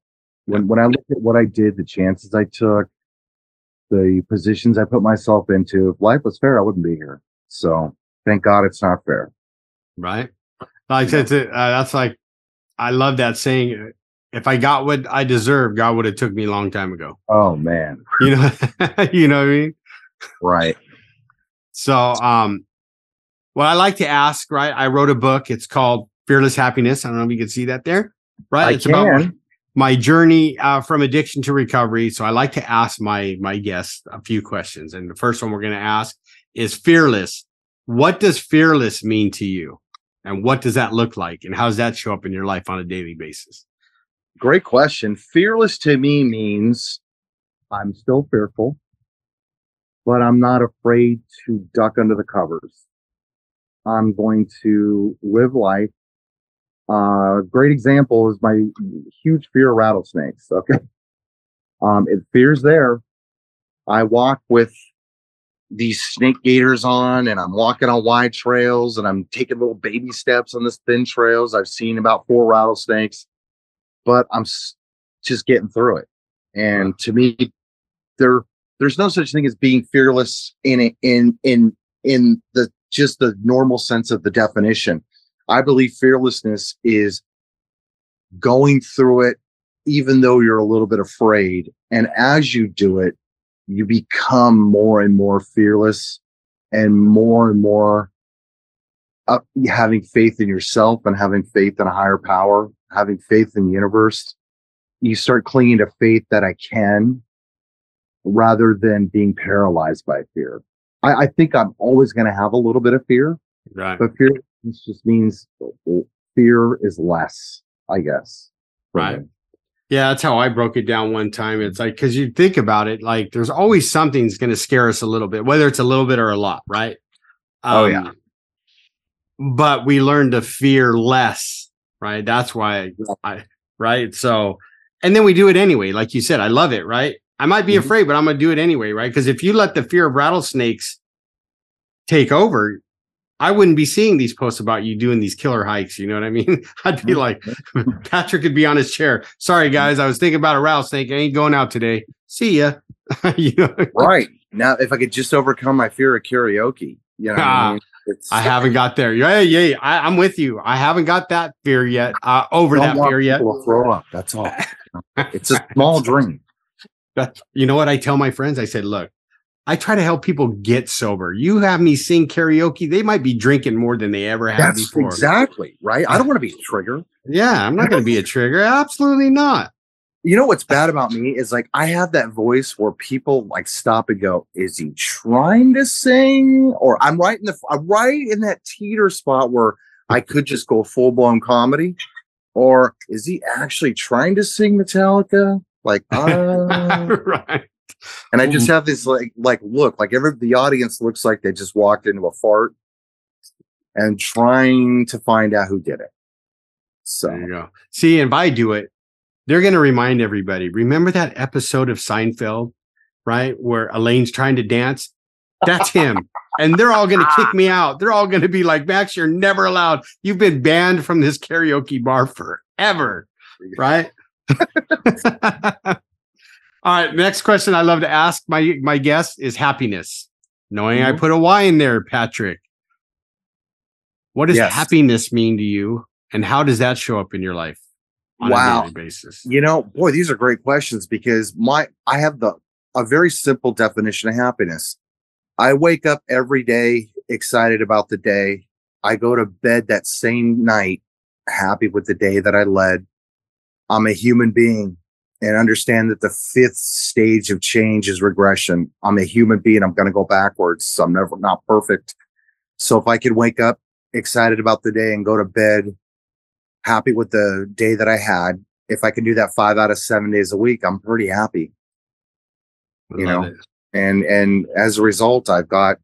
When yeah. when I look at what I did, the chances I took, the positions I put myself into, if life was fair, I wouldn't be here. So thank God it's not fair. Right. Like that's it. Uh, that's like, I love that saying. If I got what I deserve, God would have took me a long time ago. Oh man. You know, you know what I mean? Right. So, um, what I like to ask, right? I wrote a book. It's called Fearless Happiness. I don't know if you can see that there, right? I it's can. About my journey uh, from addiction to recovery. So I like to ask my my guests a few questions, and the first one we're going to ask is fearless. What does fearless mean to you, and what does that look like, and how does that show up in your life on a daily basis? Great question. Fearless to me means I'm still fearful, but I'm not afraid to duck under the covers. I'm going to live life. A uh, great example is my huge fear of rattlesnakes. Okay. Um, if fear's there, I walk with these snake gaiters on, and I'm walking on wide trails, and I'm taking little baby steps on this thin trails. I've seen about four rattlesnakes, but I'm just getting through it. And to me, there, there's no such thing as being fearless in a, in, in, in the, just the normal sense of the definition. I believe fearlessness is going through it, even though you're a little bit afraid. And as you do it, you become more and more fearless, and more and more up, having faith in yourself and having faith in a higher power, having faith in the universe. You start clinging to faith that I can, rather than being paralyzed by fear. I, I think I'm always going to have a little bit of fear, right? But fear just means fear is less, I guess. Right. Okay. Yeah, that's how I broke it down one time. It's like, because you think about it, like there's always something that's going to scare us a little bit, whether it's a little bit or a lot, right? Um, oh, yeah. But we learn to fear less, right? That's why, I, right? So, and then we do it anyway. Like you said, I love it, right? I might be mm-hmm. afraid, but I'm going to do it anyway, right? Because if you let the fear of rattlesnakes take over, I wouldn't be seeing these posts about you doing these killer hikes. You know what I mean? I'd be like, Patrick could be on his chair. Sorry, guys. I was thinking about a rattlesnake. I ain't going out today. See ya. You know? Right. Now, if I could just overcome my fear of karaoke. You know what uh, I mean? It's- I haven't got there. Yeah, yeah, yeah. I, I'm with you. I haven't got that fear yet. Uh, over that fear yet. Throw up. That's all. It's a small dream. That's, you know what I tell my friends? I said, look, I try to help people get sober. You have me sing karaoke, they might be drinking more than they ever have before. That's exactly right. I don't want to be a trigger. Yeah, I'm not going to be a trigger. Absolutely not. You know what's bad about me is like I have that voice where people like stop and go, is he trying to sing? Or I'm right in the I'm right in that teeter spot where I could just go full-blown comedy. Or is he actually trying to sing Metallica? Like, uh... right. And I just have this like like look, like every the audience looks like they just walked into a fart, and trying to find out who did it. So there you go. See, if I do it, they're gonna remind everybody. Remember that episode of Seinfeld, right? Where Elaine's trying to dance? That's him. And they're all gonna kick me out. They're all gonna be like, Max, you're never allowed. You've been banned from this karaoke bar forever, right? All right. Next question I love to ask my, my guest is happiness. Knowing mm-hmm. I put a Y in there, Patrick. What does yes. happiness mean to you, and how does that show up in your life on wow. a daily basis? You know, boy, these are great questions, because my I have the a very simple definition of happiness. I wake up every day excited about the day. I go to bed that same night, happy with the day that I led. I'm a human being and understand that the fifth stage of change is regression. I'm a human being. I'm going to go backwards. I'm never not perfect. So if I could wake up excited about the day and go to bed happy with the day that I had, if I can do that five out of seven days a week, I'm pretty happy, you know, it. and, and as a result, I've got,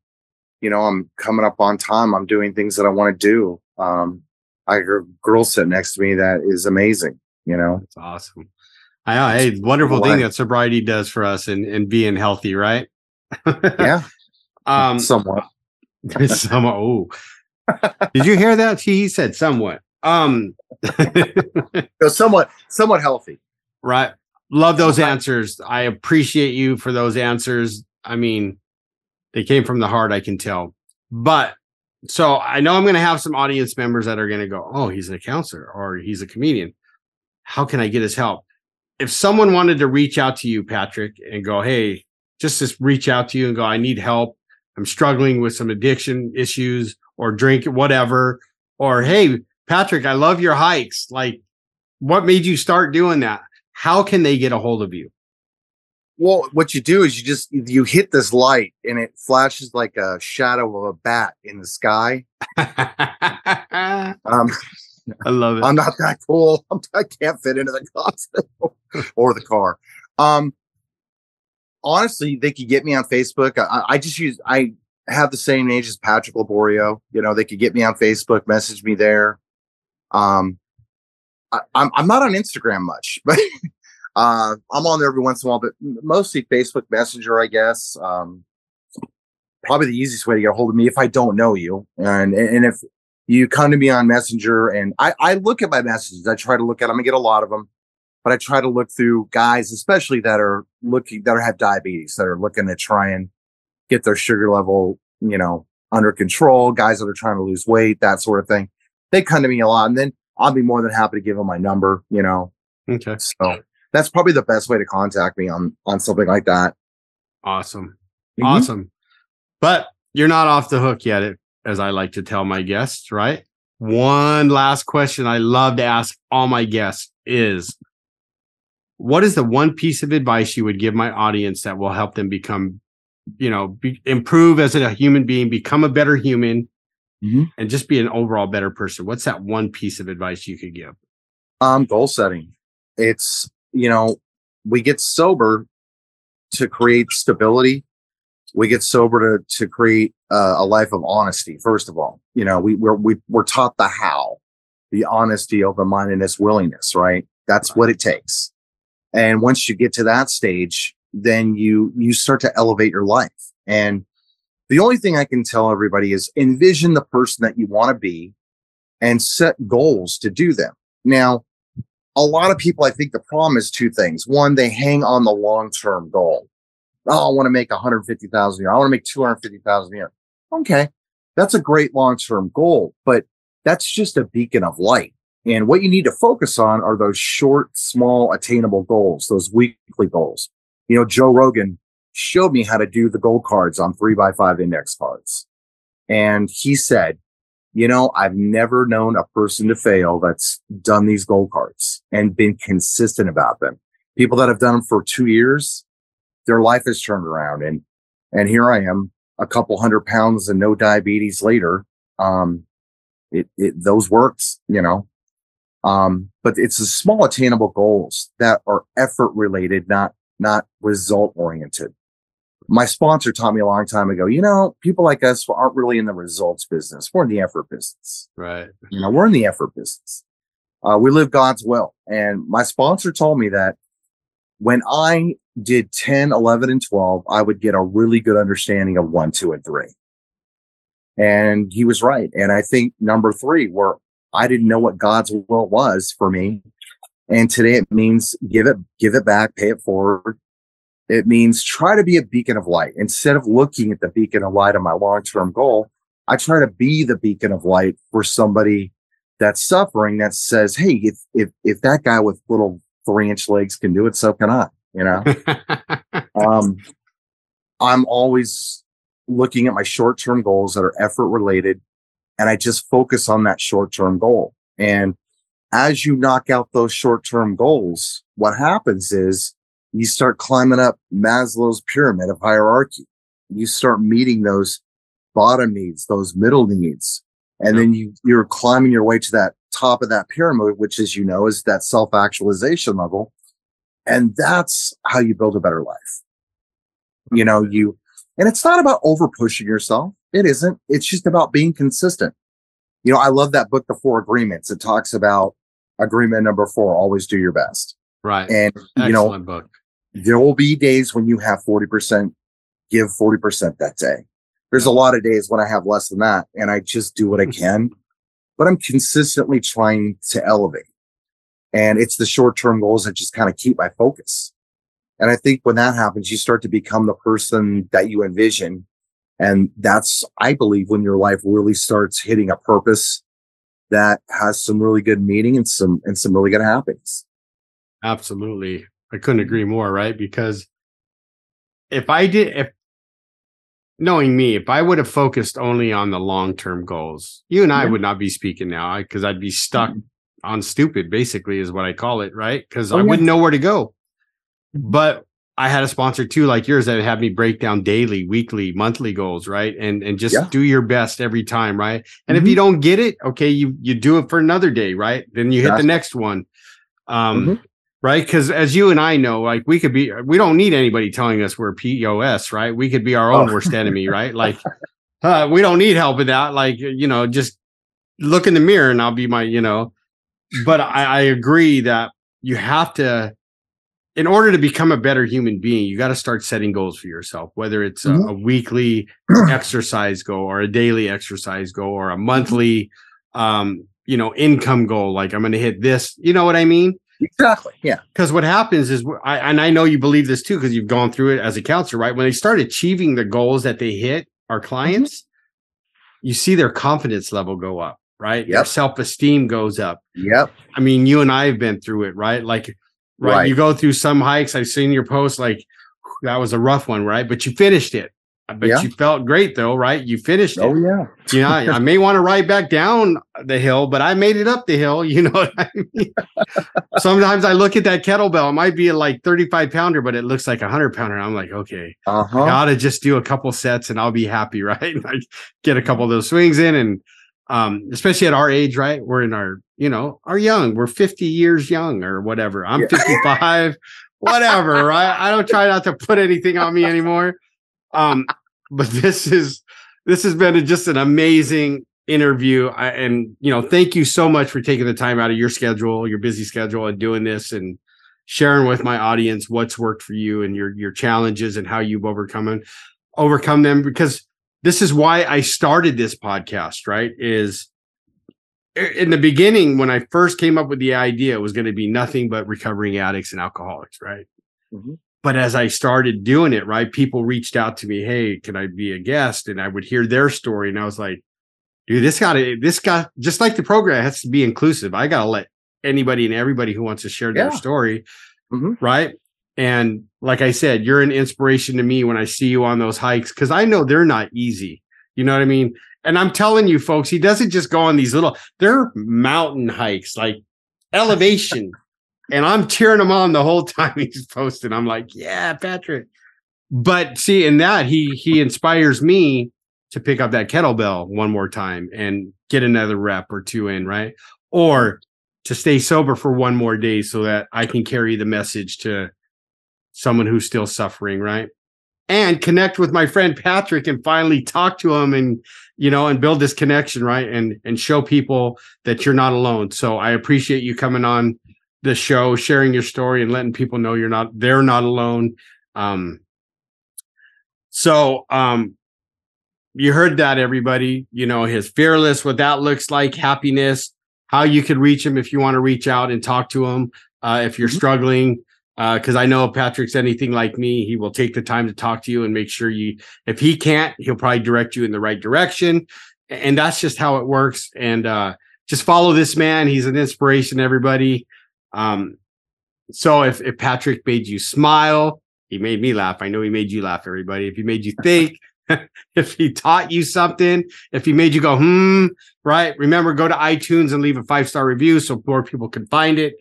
you know, I'm coming up on time. I'm doing things that I want to do. Um, I got a girl sitting next to me that is amazing. You know, it's awesome. I it's a wonderful life. Thing that sobriety does for us and, and being healthy, right? Yeah. um, somewhat. somewhat. Oh, did you hear that? He said somewhat. Um, no, somewhat, somewhat healthy. Right. Love those answers. I appreciate you for those answers. I mean, they came from the heart, I can tell. But so I know I'm going to have some audience members that are going to go, oh, he's a counselor or he's a comedian. How can I get his help? If someone wanted to reach out to you, Patrick, and go, hey, just just reach out to you and go, I need help. I'm struggling with some addiction issues or drink, whatever. Or, hey, Patrick, I love your hikes. Like, what made you start doing that? How can they get a hold of you? Well, what you do is you just, you hit this light and it flashes like a shadow of a bat in the sky. um, I love it. I'm not that cool. I'm, I can't fit into the concept or the car. Um, honestly, they could get me on Facebook. I, I just use, I have the same age as Patrick Leborio. You know, they could get me on Facebook, message me there. Um, I, I'm, I'm not on Instagram much, but uh, I'm on there every once in a while, but mostly Facebook Messenger, I guess. Um, probably the easiest way to get a hold of me if I don't know you. And, and if, you come to me on Messenger, and I, I look at my messages. I try to look at them. I get a lot of them, but I try to look through guys, especially that are looking, that have diabetes, that are looking to try and get their sugar level, you know, under control. Guys that are trying to lose weight, that sort of thing. They come to me a lot, and then I'll be more than happy to give them my number. You know, okay. So that's probably the best way to contact me on on something like that. Awesome, mm-hmm. awesome. But you're not off the hook yet. It- As I like to tell my guests, right? One last question I love to ask all my guests is, what is the one piece of advice you would give my audience that will help them become, you know, be, improve as a human being, become a better human, mm-hmm. and just be an overall better person? What's that one piece of advice you could give? Um, goal setting. It's, you know, we get sober to create stability. We get sober to, to create uh, a life of honesty. First of all, you know, we we're, we we're taught the how, the honesty, open-mindedness, willingness, right? That's what it takes. And once you get to that stage, then you, you start to elevate your life. And the only thing I can tell everybody is envision the person that you want to be and set goals to do them. Now, a lot of people, I think the problem is two things. One, they hang on the long-term goal. Oh, I want to make one hundred fifty thousand dollars a year. I want to make two hundred fifty thousand dollars a year. Okay. That's a great long-term goal, but that's just a beacon of light. And what you need to focus on are those short, small, attainable goals, those weekly goals. You know, Joe Rogan showed me how to do the goal cards on three by five index cards. And he said, you know, I've never known a person to fail that's done these goal cards and been consistent about them. People that have done them for two years, their life is turned around. And, and here I am a couple hundred pounds and no diabetes later. Um, it, it, those works, you know, um, but it's the small attainable goals that are effort related, not, not result oriented. My sponsor taught me a long time ago, you know, people like us aren't really in the results business. We're in the effort business, right? You know, we're in the effort business. Uh, we live God's will. And my sponsor told me that when I did ten, eleven, and twelve, I would get a really good understanding of one, two, and three. And he was right. And I think number three, where I didn't know what God's will was for me. And today it means give it, give it back, pay it forward. It means try to be a beacon of light. Instead of looking at the beacon of light of my long-term goal, I try to be the beacon of light for somebody that's suffering that says, hey, if, if, if that guy with little three inch legs can do it, so can I. You know, um, I'm always looking at my short-term goals that are effort related, and I just focus on that short-term goal. And as you knock out those short-term goals, what happens is you start climbing up Maslow's pyramid of hierarchy. You start meeting those bottom needs, those middle needs. And then you, you're climbing your way to that top of that pyramid, which, as you know, is that self-actualization level. And that's how you build a better life. You know, you, and it's not about over pushing yourself. It isn't. It's just about being consistent. You know, I love that book, The Four Agreements. It talks about agreement number four, always do your best. Right. And, excellent, you know, book. There will be days when you have forty percent, give forty percent that day. There's a lot of days when I have less than that, and I just do what I can, but I'm consistently trying to elevate. And it's the short-term goals that just kind of keep my focus. And I think when that happens, you start to become the person that you envision. And that's, I believe, when your life really starts hitting a purpose that has some really good meaning and some, and some really good happiness. Absolutely. I couldn't agree more, right? Because if I did, if knowing me, if I would have focused only on the long-term goals, you and I yeah. would not be speaking now, because I'd be stuck mm-hmm. on stupid, basically, is what I call it, right? Because oh, I yeah. wouldn't know where to go. But I had a sponsor too, like yours, that had me break down daily, weekly, monthly goals, right? And and just yeah. do your best every time, right? And mm-hmm. if you don't get it, okay, you you do it for another day, right? Then you hit that's the next one. Um, mm-hmm. Right. Because as you and I know, like we could be, we don't need anybody telling us we're P O S, right? We could be our own oh. worst enemy, right? Like uh, we don't need help with that. Like, you know, just look in the mirror and I'll be my, you know, but I, I agree that you have to, in order to become a better human being, you got to start setting goals for yourself, whether it's mm-hmm. a, a weekly exercise goal or a daily exercise goal or a monthly, um, you know, income goal. Like I'm going to hit this, you know what I mean? Exactly. Yeah. Because what happens is, I, and I know you believe this too, because you've gone through it as a counselor, right? When they start achieving the goals that they hit, our clients, mm-hmm. you see their confidence level go up, right? Yep. Their self-esteem goes up. Yep. I mean, you and I have been through it, right? Like, right, right. You go through some hikes. I've seen your posts, like, that was a rough one, right? But you finished it. But yeah. you felt great though, right? You finished oh, it. Oh yeah. You know, I may want to ride back down the hill, but I made it up the hill. You know what I mean? Sometimes I look at that kettlebell. It might be a, like thirty-five pounder, but it looks like a hundred pounder. I'm like, okay, uh-huh. I gotta just do a couple sets and I'll be happy, right? Like get a couple of those swings in, and um, especially at our age, right? We're in our, you know, our young. We're fifty years young or whatever. I'm yeah. fifty-five, whatever, right? I don't try not to put anything on me anymore. Um, but this is, this has been a, just an amazing interview. I, and, you know, thank you so much for taking the time out of your schedule, your busy schedule, and doing this and sharing with my audience what's worked for you and your, your challenges and how you've overcome them, overcome them, because this is why I started this podcast, right? Is in the beginning, when I first came up with the idea, it was going to be nothing but recovering addicts and alcoholics, right? Mm-hmm. But as I started doing it, right, people reached out to me, hey, can I be a guest? And I would hear their story. And I was like, dude, this got to, this got, just like the program has to be inclusive. I got to let anybody and everybody who wants to share their yeah. story, mm-hmm. right? And like I said, you're an inspiration to me when I see you on those hikes, because I know they're not easy. You know what I mean? And I'm telling you, folks, he doesn't just go on these little, they're mountain hikes, like elevation. And I'm cheering him on the whole time he's posting. I'm like, yeah, Patrick. But see, in that, he he inspires me to pick up that kettlebell one more time and get another rep or two in, right? Or to stay sober for one more day so that I can carry the message to someone who's still suffering, right? And connect with my friend Patrick and finally talk to him and, you know, and build this connection, right? And and show people that you're not alone. So I appreciate you coming on the show, sharing your story and letting people know you're not, they're not alone. Um, so, um, you heard that, everybody, you know, his Fearless, what that looks like, happiness, how you could reach him if you want to reach out and talk to him. Uh, if you're mm-hmm. struggling, uh, cause I know if Patrick's anything like me, he will take the time to talk to you and make sure you, if he can't, he'll probably direct you in the right direction. And that's just how it works. And, uh, just follow this man. He's an inspiration, everybody. Um, so if, if Patrick made you smile, he made me laugh. I know he made you laugh, everybody. If he made you think, if he taught you something, if he made you go, hmm, right? Remember, go to iTunes and leave a five-star review so more people can find it.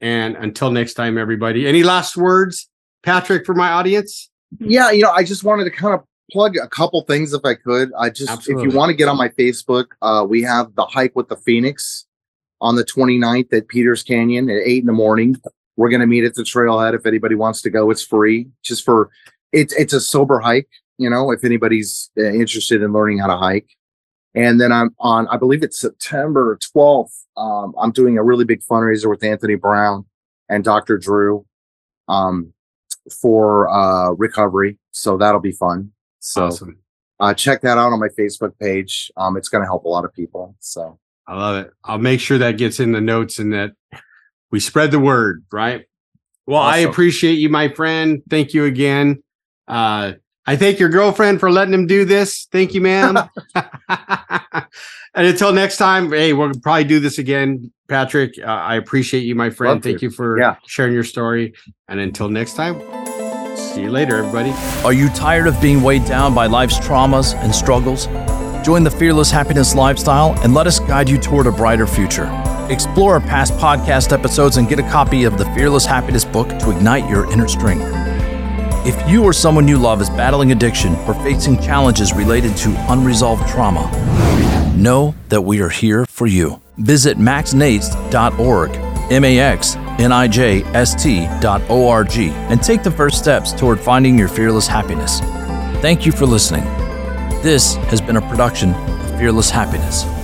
And until next time, everybody, any last words, Patrick, for my audience? Yeah, you know, I just wanted to kind of plug a couple things if I could. I just, Absolutely. If you want to get on my Facebook, uh, we have the Hike with the Phoenix on the twenty-ninth at Peter's Canyon at eight in the morning. We're going to meet at the trailhead. If anybody wants to go, it's free. Just for, it's, it's a sober hike, you know, if anybody's interested in learning how to hike. And then I'm on, I believe it's September twelfth. Um, I'm doing a really big fundraiser with Anthony Brown and Doctor Drew um, for uh, recovery. So that'll be fun. So awesome. uh, check that out on my Facebook page. Um, it's going to help a lot of people. So I love it. I'll make sure that gets in the notes and that we spread the word, right? Well, awesome. I appreciate you, my friend. Thank you again. Uh, I thank your girlfriend for letting him do this. Thank you, ma'am. And until next time, hey, we'll probably do this again, Patrick. Uh, I appreciate you, my friend. Love thank you, you for yeah. sharing your story. And until next time, see you later, everybody. Are you tired of being weighed down by life's traumas and struggles? Join the Fearless Happiness lifestyle and let us guide you toward a brighter future. Explore our past podcast episodes and get a copy of the Fearless Happiness book to ignite your inner strength. If you or someone you love is battling addiction or facing challenges related to unresolved trauma, know that we are here for you. Visit max nijst dot org, M A X N I J S T dot org, and take the first steps toward finding your fearless happiness. Thank you for listening. This has been a production of Fearless Happiness.